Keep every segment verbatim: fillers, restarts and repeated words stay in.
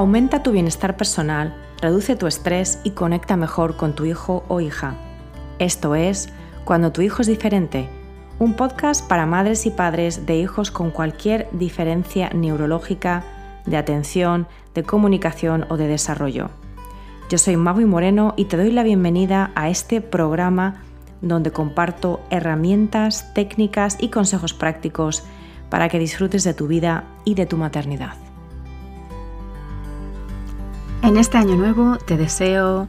aumenta tu bienestar personal, reduce tu estrés y conecta mejor con tu hijo o hija. Esto es Cuando tu hijo es diferente, un podcast para madres y padres de hijos con cualquier diferencia neurológica, de atención, de comunicación o de desarrollo. Yo soy Magui Moreno y te doy la bienvenida a este programa donde comparto herramientas, técnicas y consejos prácticos para que disfrutes de tu vida y de tu maternidad. En este año nuevo te deseo,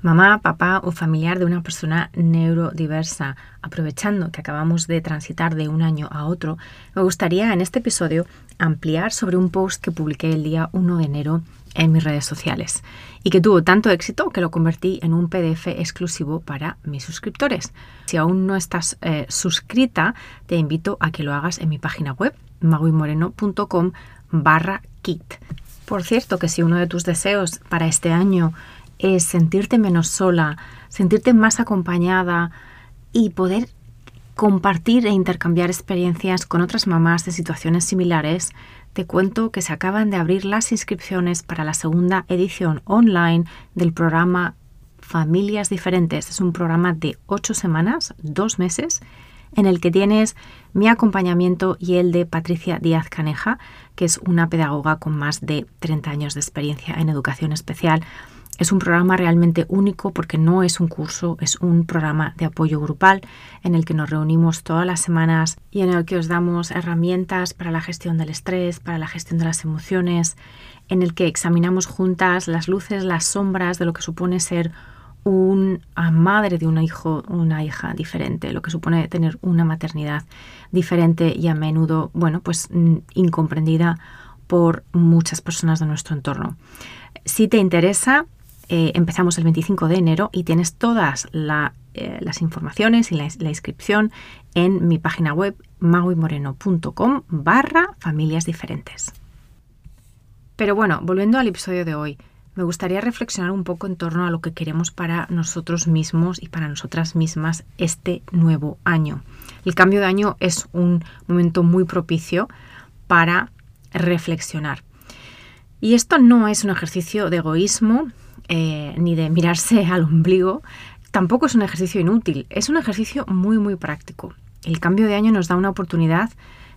mamá, papá o familiar de una persona neurodiversa, aprovechando que acabamos de transitar de un año a otro, me gustaría en este episodio ampliar sobre un post que publiqué el día uno de enero en mis redes sociales y que tuvo tanto éxito que lo convertí en un P D F exclusivo para mis suscriptores. Si aún no estás eh, suscrita, te invito a que lo hagas en mi página web maguimoreno punto com barra kit. Por cierto, que si uno de tus deseos para este año es sentirte menos sola, sentirte más acompañada y poder compartir e intercambiar experiencias con otras mamás de situaciones similares, te cuento que se acaban de abrir las inscripciones para la segunda edición online del programa Familias Diferentes. Es un programa de ocho semanas, dos meses, en el que tienes mi acompañamiento y el de Patricia Díaz Caneja, que es una pedagoga con más de treinta años de experiencia en educación especial. Es un programa realmente único porque no es un curso, es un programa de apoyo grupal en el que nos reunimos todas las semanas y en el que os damos herramientas para la gestión del estrés, para la gestión de las emociones, en el que examinamos juntas las luces, las sombras de lo que supone ser una madre de un hijo, una hija diferente, lo que supone tener una maternidad diferente y a menudo, bueno, pues incomprendida por muchas personas de nuestro entorno. Si te interesa, Eh, empezamos el veinticinco de enero y tienes todas la, eh, las informaciones y la, la inscripción en mi página web maguimoreno punto com barra familias diferentes. Pero bueno, volviendo al episodio de hoy, me gustaría reflexionar un poco en torno a lo que queremos para nosotros mismos y para nosotras mismas este nuevo año. El cambio de año es un momento muy propicio para reflexionar. Y esto no es un ejercicio de egoísmo, Eh, ni de mirarse al ombligo, tampoco es un ejercicio inútil, es un ejercicio muy muy práctico. El cambio de año nos da una oportunidad,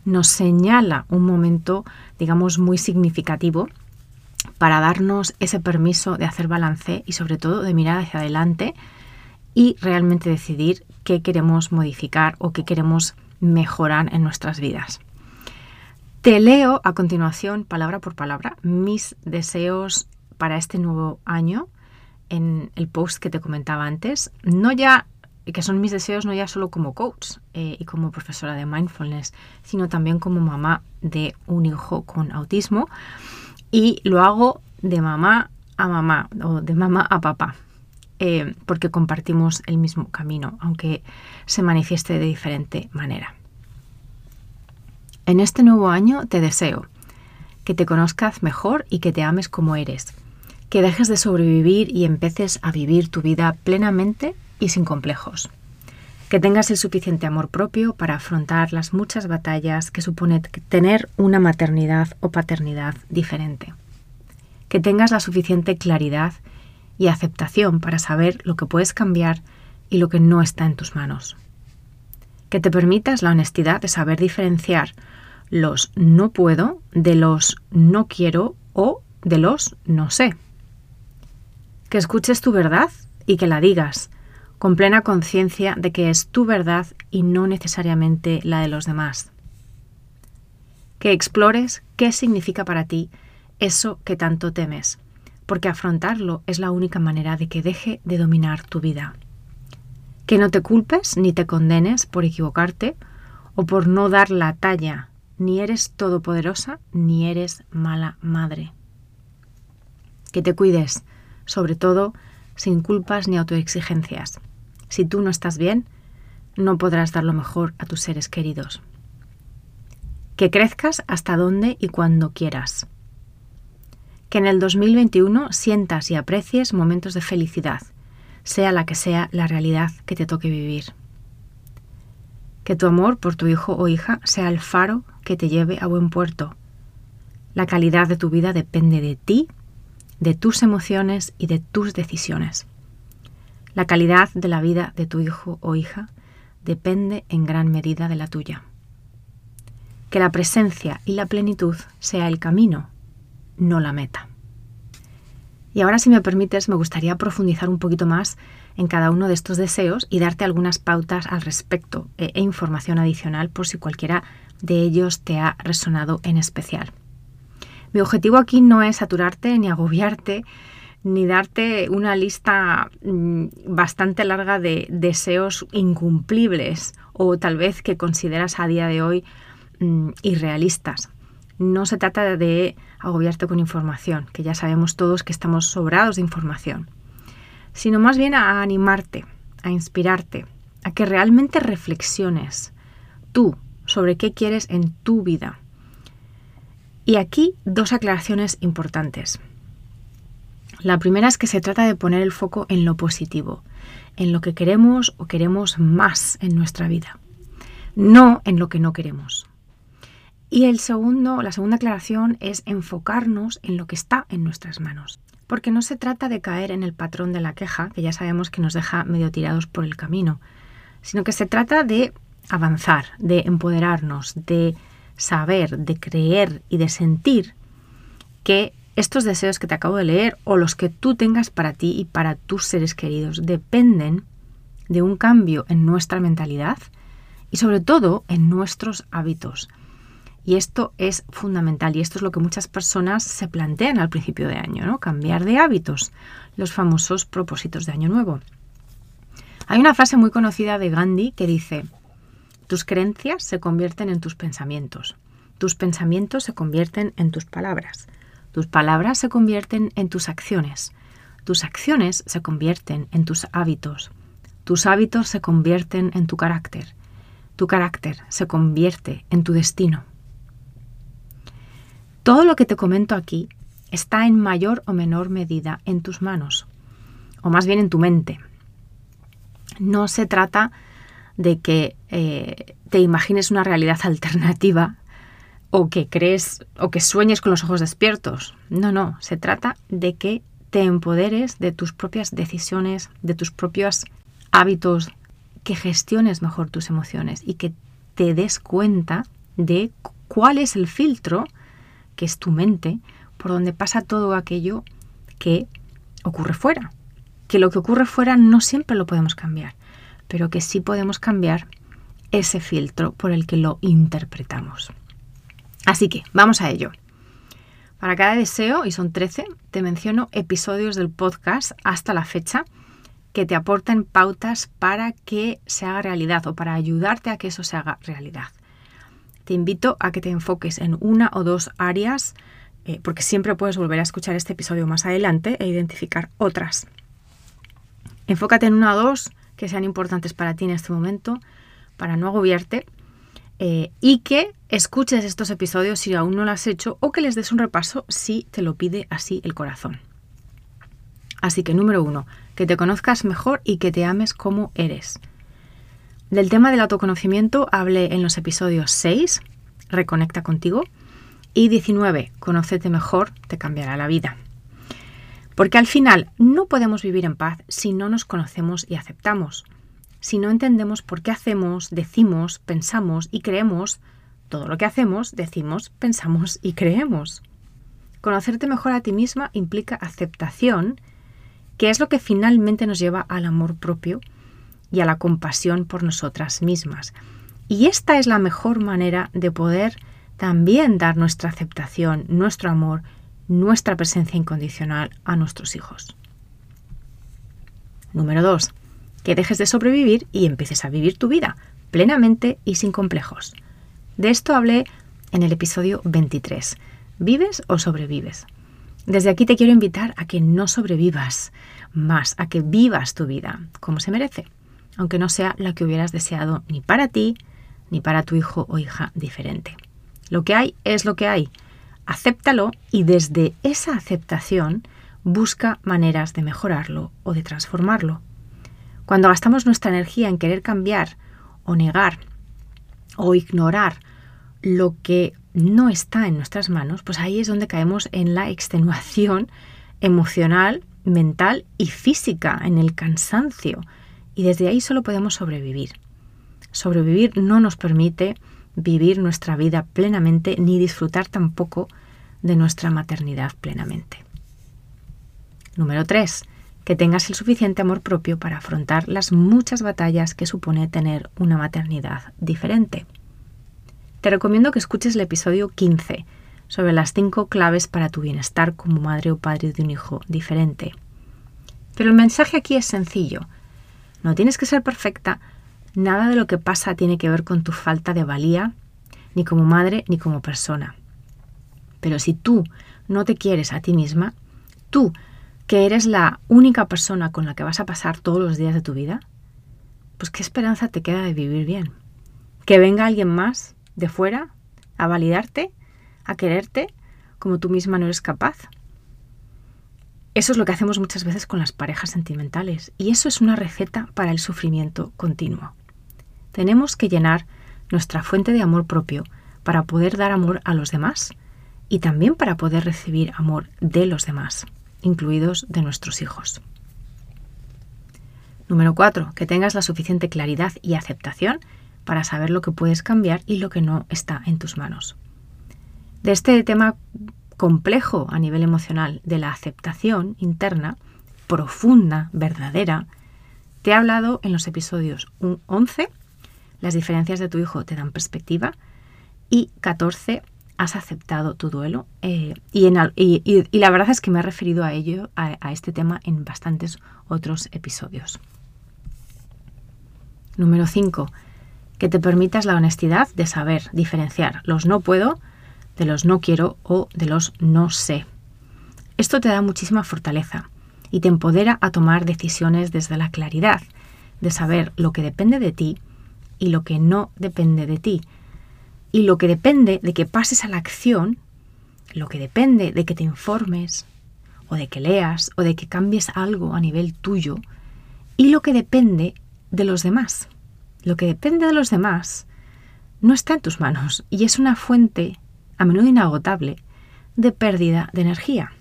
nos señala un momento, digamos, muy significativo para darnos ese permiso de hacer balance y sobre todo de mirar hacia adelante y realmente decidir qué queremos modificar o qué queremos mejorar en nuestras vidas. Te leo a continuación, palabra por palabra, mis deseos para este nuevo año en el post que te comentaba antes, no ya que son mis deseos no ya solo como coach eh, y como profesora de mindfulness, sino también como mamá de un hijo con autismo, y lo hago de mamá a mamá o de mamá a papá eh, porque compartimos el mismo camino, aunque se manifieste de diferente manera. En este nuevo año te deseo que te conozcas mejor y que te ames como eres. Que dejes de sobrevivir y empeces a vivir tu vida plenamente y sin complejos. Que tengas el suficiente amor propio para afrontar las muchas batallas que supone tener una maternidad o paternidad diferente. Que tengas la suficiente claridad y aceptación para saber lo que puedes cambiar y lo que no está en tus manos. Que te permitas la honestidad de saber diferenciar los no puedo de los no quiero o de los no sé. Que escuches tu verdad y que la digas, con plena conciencia de que es tu verdad y no necesariamente la de los demás. Que explores qué significa para ti eso que tanto temes, porque afrontarlo es la única manera de que deje de dominar tu vida. Que no te culpes ni te condenes por equivocarte o por no dar la talla. Ni eres todopoderosa, ni eres mala madre. Que te cuides, sobre todo, sin culpas ni autoexigencias. Si tú no estás bien, no podrás dar lo mejor a tus seres queridos. Que crezcas hasta donde y cuando quieras. Que en el dos mil veintiuno sientas y aprecies momentos de felicidad, sea la que sea la realidad que te toque vivir. Que tu amor por tu hijo o hija sea el faro que te lleve a buen puerto. La calidad de tu vida depende de ti, de tus emociones y de tus decisiones. La calidad de la vida de tu hijo o hija depende en gran medida de la tuya. Que la presencia y la plenitud sea el camino, no la meta. Y ahora, si me permites, me gustaría profundizar un poquito más en cada uno de estos deseos y darte algunas pautas al respecto e, e información adicional por si cualquiera de ellos te ha resonado en especial. Mi objetivo aquí no es saturarte, ni agobiarte, ni darte una lista mmm, bastante larga de deseos incumplibles o tal vez que consideras a día de hoy mmm, irrealistas. No se trata de agobiarte con información, que ya sabemos todos que estamos sobrados de información, sino más bien a animarte, a inspirarte, a que realmente reflexiones tú sobre qué quieres en tu vida. Y aquí dos aclaraciones importantes. La primera es que se trata de poner el foco en lo positivo, en lo que queremos o queremos más en nuestra vida, no en lo que no queremos. Y el segundo, la segunda aclaración es enfocarnos en lo que está en nuestras manos. Porque no se trata de caer en el patrón de la queja, que ya sabemos que nos deja medio tirados por el camino, sino que se trata de avanzar, de empoderarnos, de saber, de creer y de sentir que estos deseos que te acabo de leer o los que tú tengas para ti y para tus seres queridos dependen de un cambio en nuestra mentalidad y sobre todo en nuestros hábitos. Y esto es fundamental y esto es lo que muchas personas se plantean al principio de año, ¿no? Cambiar de hábitos, los famosos propósitos de año nuevo. Hay una frase muy conocida de Gandhi que dice: tus creencias se convierten en tus pensamientos, tus pensamientos se convierten en tus palabras, tus palabras se convierten en tus acciones, tus acciones se convierten en tus hábitos, tus hábitos se convierten en tu carácter, tu carácter se convierte en tu destino. Todo lo que te comento aquí está en mayor o menor medida en tus manos, o más bien en tu mente. No se trata de que eh, te imagines una realidad alternativa o que crees o que sueñes con los ojos despiertos. No, no, se trata de que te empoderes de tus propias decisiones, de tus propios hábitos, que gestiones mejor tus emociones y que te des cuenta de cuál es el filtro que es tu mente, por donde pasa todo aquello que ocurre fuera. Que lo que ocurre fuera no siempre lo podemos cambiar, pero que sí podemos cambiar ese filtro por el que lo interpretamos. Así que vamos a ello. Para cada deseo, y son trece, te menciono episodios del podcast hasta la fecha que te aportan pautas para que se haga realidad o para ayudarte a que eso se haga realidad. Te invito a que te enfoques en una o dos áreas, eh, porque siempre puedes volver a escuchar este episodio más adelante e identificar otras. Enfócate en una o dos que sean importantes para ti en este momento, para no agobiarte, eh, y que escuches estos episodios si aún no lo has hecho o que les des un repaso si te lo pide así el corazón. Así que número uno, que te conozcas mejor y que te ames como eres. Del tema del autoconocimiento hablé en los episodios seis, Reconecta contigo, y diecinueve, Conócete mejor, te cambiará la vida. Porque al final no podemos vivir en paz si no nos conocemos y aceptamos, si no entendemos por qué hacemos, decimos, pensamos y creemos todo lo que hacemos, decimos, pensamos y creemos. Conocerte mejor a ti misma implica aceptación, que es lo que finalmente nos lleva al amor propio y a la compasión por nosotras mismas. Y esta es la mejor manera de poder también dar nuestra aceptación, nuestro amor, nuestra presencia incondicional a nuestros hijos. Número dos, que dejes de sobrevivir y empieces a vivir tu vida plenamente y sin complejos. De esto hablé en el episodio veintitrés. ¿Vives o sobrevives? Desde aquí te quiero invitar a que no sobrevivas más, a que vivas tu vida como se merece, aunque no sea la que hubieras deseado ni para ti, ni para tu hijo o hija diferente. Lo que hay es lo que hay. Acéptalo y desde esa aceptación busca maneras de mejorarlo o de transformarlo. Cuando gastamos nuestra energía en querer cambiar o negar o ignorar lo que no está en nuestras manos, pues ahí es donde caemos en la extenuación emocional, mental y física, en el cansancio. Y desde ahí solo podemos sobrevivir. Sobrevivir no nos permite vivir nuestra vida plenamente ni disfrutar tampoco de nuestra maternidad plenamente. Número tres. Que tengas el suficiente amor propio para afrontar las muchas batallas que supone tener una maternidad diferente. Te recomiendo que escuches el episodio quince sobre las cinco claves para tu bienestar como madre o padre de un hijo diferente. Pero el mensaje aquí es sencillo. No tienes que ser perfecta, nada de lo que pasa tiene que ver con tu falta de valía, ni como madre ni como persona. Pero si tú no te quieres a ti misma, tú que eres la única persona con la que vas a pasar todos los días de tu vida, pues qué esperanza te queda de vivir bien. Que venga alguien más de fuera a validarte, a quererte, como tú misma no eres capaz. Eso es lo que hacemos muchas veces con las parejas sentimentales, y eso es una receta para el sufrimiento continuo. Tenemos que llenar nuestra fuente de amor propio para poder dar amor a los demás y también para poder recibir amor de los demás, incluidos de nuestros hijos. Número cuatro. Que tengas la suficiente claridad y aceptación para saber lo que puedes cambiar y lo que no está en tus manos. De este tema complejo a nivel emocional de la aceptación interna, profunda, verdadera, te he hablado en los episodios once, las diferencias de tu hijo te dan perspectiva, y catorce, has aceptado tu duelo, eh, y, en, y, y, y la verdad es que me he referido a ello, a, a este tema, en bastantes otros episodios. Número cinco. Que te permitas la honestidad de saber diferenciar los no puedo de los no quiero o de los no sé. Esto te da muchísima fortaleza y te empodera a tomar decisiones desde la claridad, de saber lo que depende de ti y lo que no depende de ti. Y lo que depende de que pases a la acción, lo que depende de que te informes, o de que leas, o de que cambies algo a nivel tuyo, y lo que depende de los demás. Lo que depende de los demás no está en tus manos y es una fuente, a menudo inagotable, de pérdida de energía.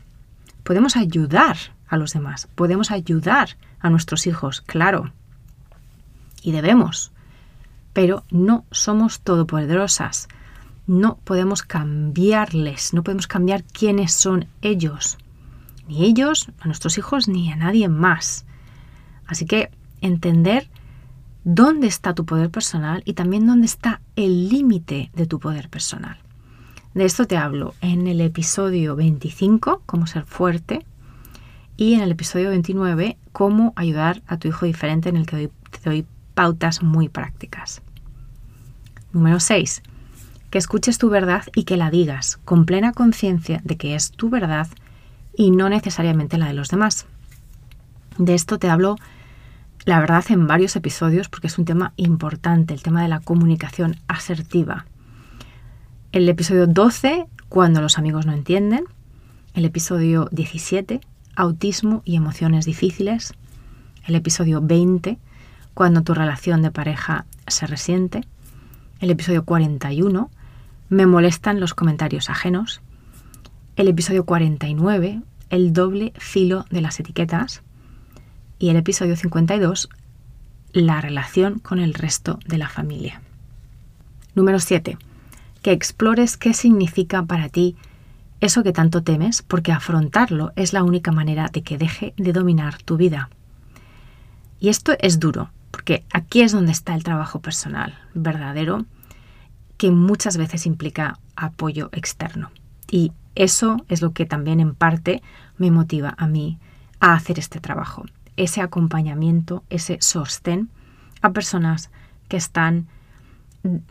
Podemos ayudar a los demás, podemos ayudar a nuestros hijos, claro, y debemos. Pero no somos todopoderosas, no podemos cambiarles, no podemos cambiar quiénes son ellos, ni ellos, a nuestros hijos, ni a nadie más. Así que entender dónde está tu poder personal y también dónde está el límite de tu poder personal. De esto te hablo en el episodio veinticinco, cómo ser fuerte, y en el episodio veintinueve, cómo ayudar a tu hijo diferente, en el que te doy pautas muy prácticas. Número seis. Que escuches tu verdad y que la digas con plena conciencia de que es tu verdad y no necesariamente la de los demás. De esto te hablo, la verdad, en varios episodios porque es un tema importante, el tema de la comunicación asertiva. El episodio doce, cuando los amigos no entienden. El episodio diecisiete, autismo y emociones difíciles. El episodio veinte, cuando tu relación de pareja se resiente. El episodio cuarenta y uno, me molestan los comentarios ajenos. El episodio cuarenta y nueve, el doble filo de las etiquetas. Y el episodio cincuenta y dos, la relación con el resto de la familia. Número siete. Que explores qué significa para ti eso que tanto temes, porque afrontarlo es la única manera de que deje de dominar tu vida. Y esto es duro, porque aquí es donde está el trabajo personal verdadero, que muchas veces implica apoyo externo. Y eso es lo que también en parte me motiva a mí a hacer este trabajo. Ese acompañamiento, ese sostén a personas que están,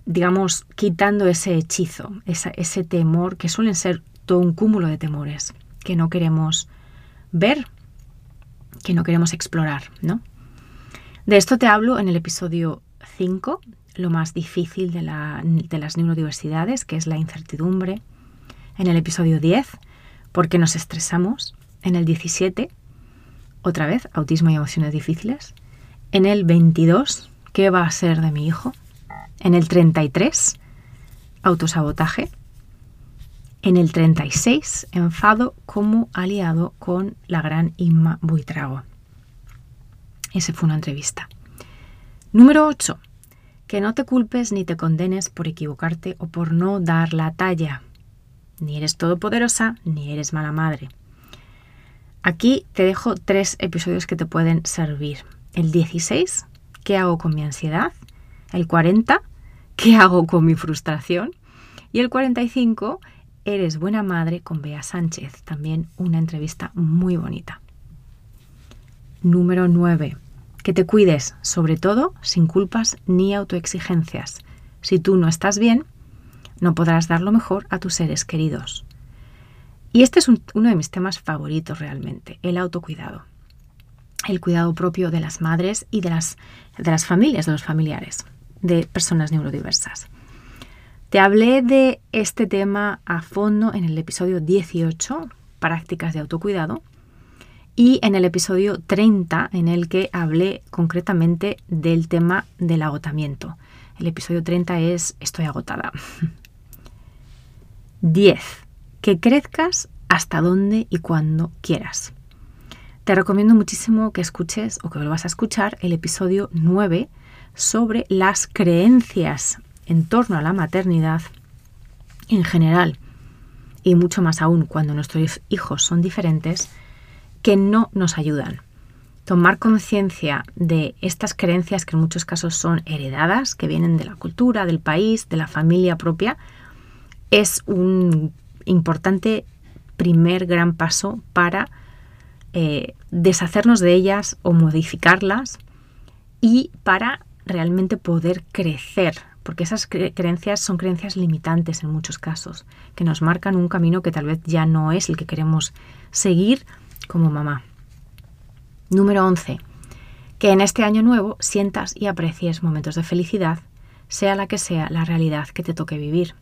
digamos, quitando ese hechizo, ese, ese temor, que suelen ser todo un cúmulo de temores que no queremos ver, que no queremos explorar, ¿no? De esto te hablo en el episodio cinco, lo más difícil de, la, de las neurodiversidades, que es la incertidumbre. En el episodio diez, ¿por qué nos estresamos? En el diecisiete, otra vez, autismo y emociones difíciles. En el veintidós, ¿qué va a ser de mi hijo? En el treinta y tres, autosabotaje. En el treinta y seis, enfado como aliado con la gran Inma Buitrago. Esa fue una entrevista. Número ocho. Que no te culpes ni te condenes por equivocarte o por no dar la talla. Ni eres todopoderosa, ni eres mala madre. Aquí te dejo tres episodios que te pueden servir. El dieciséis, ¿qué hago con mi ansiedad? El cuarenta, ¿qué hago con mi frustración? Y el cuarenta y cinco, Eres buena madre con Bea Sánchez. También una entrevista muy bonita. Número nueve. Que te cuides, sobre todo, sin culpas ni autoexigencias. Si tú no estás bien, no podrás dar lo mejor a tus seres queridos. Y este es un, uno de mis temas favoritos realmente, el autocuidado. El cuidado propio de las madres y de las, de las familias, de los familiares, de personas neurodiversas. Te hablé de este tema a fondo en el episodio dieciocho, prácticas de autocuidado, y en el episodio treinta, en el que hablé concretamente del tema del agotamiento. El episodio treinta es Estoy agotada. diez. Que crezcas hasta donde y cuando quieras. Te recomiendo muchísimo que escuches o que vuelvas a escuchar el episodio nueve sobre las creencias en torno a la maternidad en general, y mucho más aún cuando nuestros hijos son diferentes, que no nos ayudan. Tomar conciencia de estas creencias que en muchos casos son heredadas, que vienen de la cultura, del país, de la familia propia, es un importante primer gran paso para eh, deshacernos de ellas o modificarlas, y para realmente poder crecer, porque esas cre- creencias son creencias limitantes en muchos casos, que nos marcan un camino que tal vez ya no es el que queremos seguir como mamá. Número once. Que en este año nuevo sientas y aprecies momentos de felicidad, sea la que sea la realidad que te toque vivir.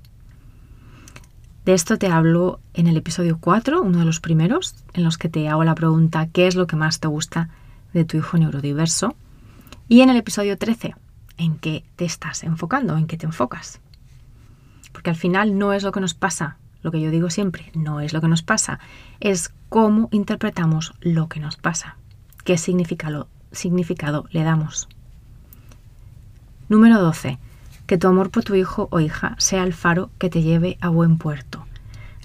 De esto te hablo en el episodio cuatro, uno de los primeros, en los que te hago la pregunta ¿qué es lo que más te gusta de tu hijo neurodiverso? Y en el episodio trece, ¿en qué te estás enfocando? ¿En qué te enfocas? Porque al final no es lo que nos pasa, lo que yo digo siempre, no es lo que nos pasa, es cómo interpretamos lo que nos pasa, qué significado, significado le damos. Número doce. Que tu amor por tu hijo o hija sea el faro que te lleve a buen puerto.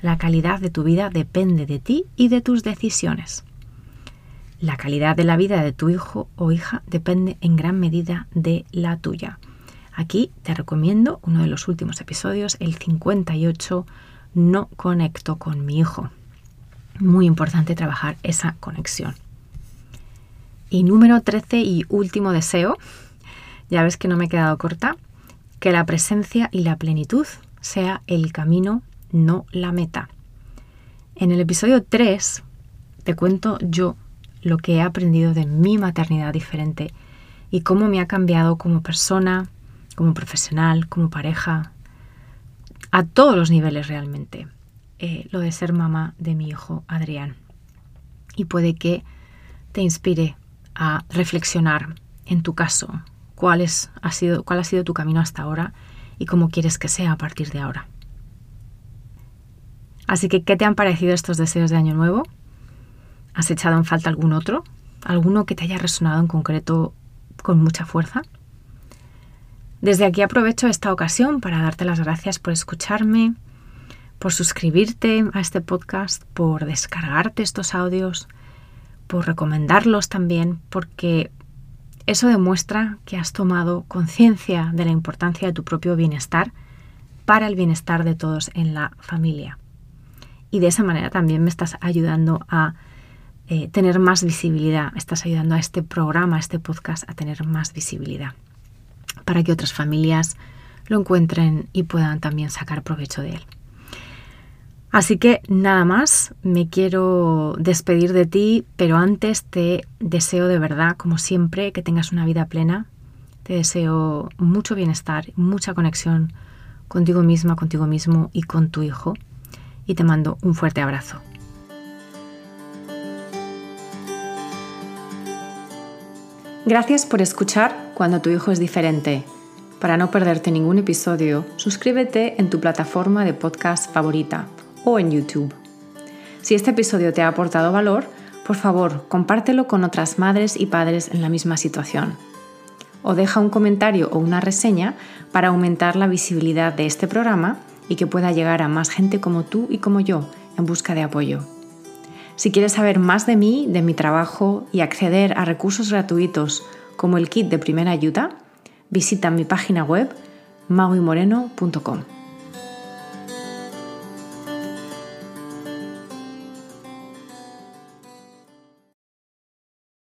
La calidad de tu vida depende de ti y de tus decisiones. La calidad de la vida de tu hijo o hija depende en gran medida de la tuya. Aquí te recomiendo uno de los últimos episodios, el cincuenta y ocho, No conecto con mi hijo. Muy importante trabajar esa conexión. Y número trece y último deseo, ya ves que no me he quedado corta, que la presencia y la plenitud sea el camino, no la meta. En el episodio tres te cuento yo lo que he aprendido de mi maternidad diferente y cómo me ha cambiado como persona, como profesional, como pareja, a todos los niveles realmente, eh, lo de ser mamá de mi hijo Adrián. Y puede que te inspire a reflexionar en tu caso, cuál, es, ha sido, cuál ha sido tu camino hasta ahora y cómo quieres que sea a partir de ahora. Así que, ¿qué te han parecido estos deseos de Año Nuevo? ¿Has echado en falta algún otro? ¿Alguno que te haya resonado en concreto con mucha fuerza? Desde aquí aprovecho esta ocasión para darte las gracias por escucharme, por suscribirte a este podcast, por descargarte estos audios, por recomendarlos también, porque eso demuestra que has tomado conciencia de la importancia de tu propio bienestar para el bienestar de todos en la familia. Y de esa manera también me estás ayudando a Eh, tener más visibilidad, estás ayudando a este programa, a este podcast, a tener más visibilidad para que otras familias lo encuentren y puedan también sacar provecho de él. Así que nada más, me quiero despedir de ti, pero antes te deseo de verdad, como siempre, que tengas una vida plena. Te deseo mucho bienestar, mucha conexión contigo misma, contigo mismo y con tu hijo, y te mando un fuerte abrazo. Gracias por escuchar Cuando tu hijo es diferente. Para no perderte ningún episodio, suscríbete en tu plataforma de podcast favorita o en YouTube. Si este episodio te ha aportado valor, por favor, compártelo con otras madres y padres en la misma situación. O deja un comentario o una reseña para aumentar la visibilidad de este programa y que pueda llegar a más gente como tú y como yo en busca de apoyo. Si quieres saber más de mí, de mi trabajo y acceder a recursos gratuitos como el kit de primera ayuda, visita mi página web magui moreno punto com.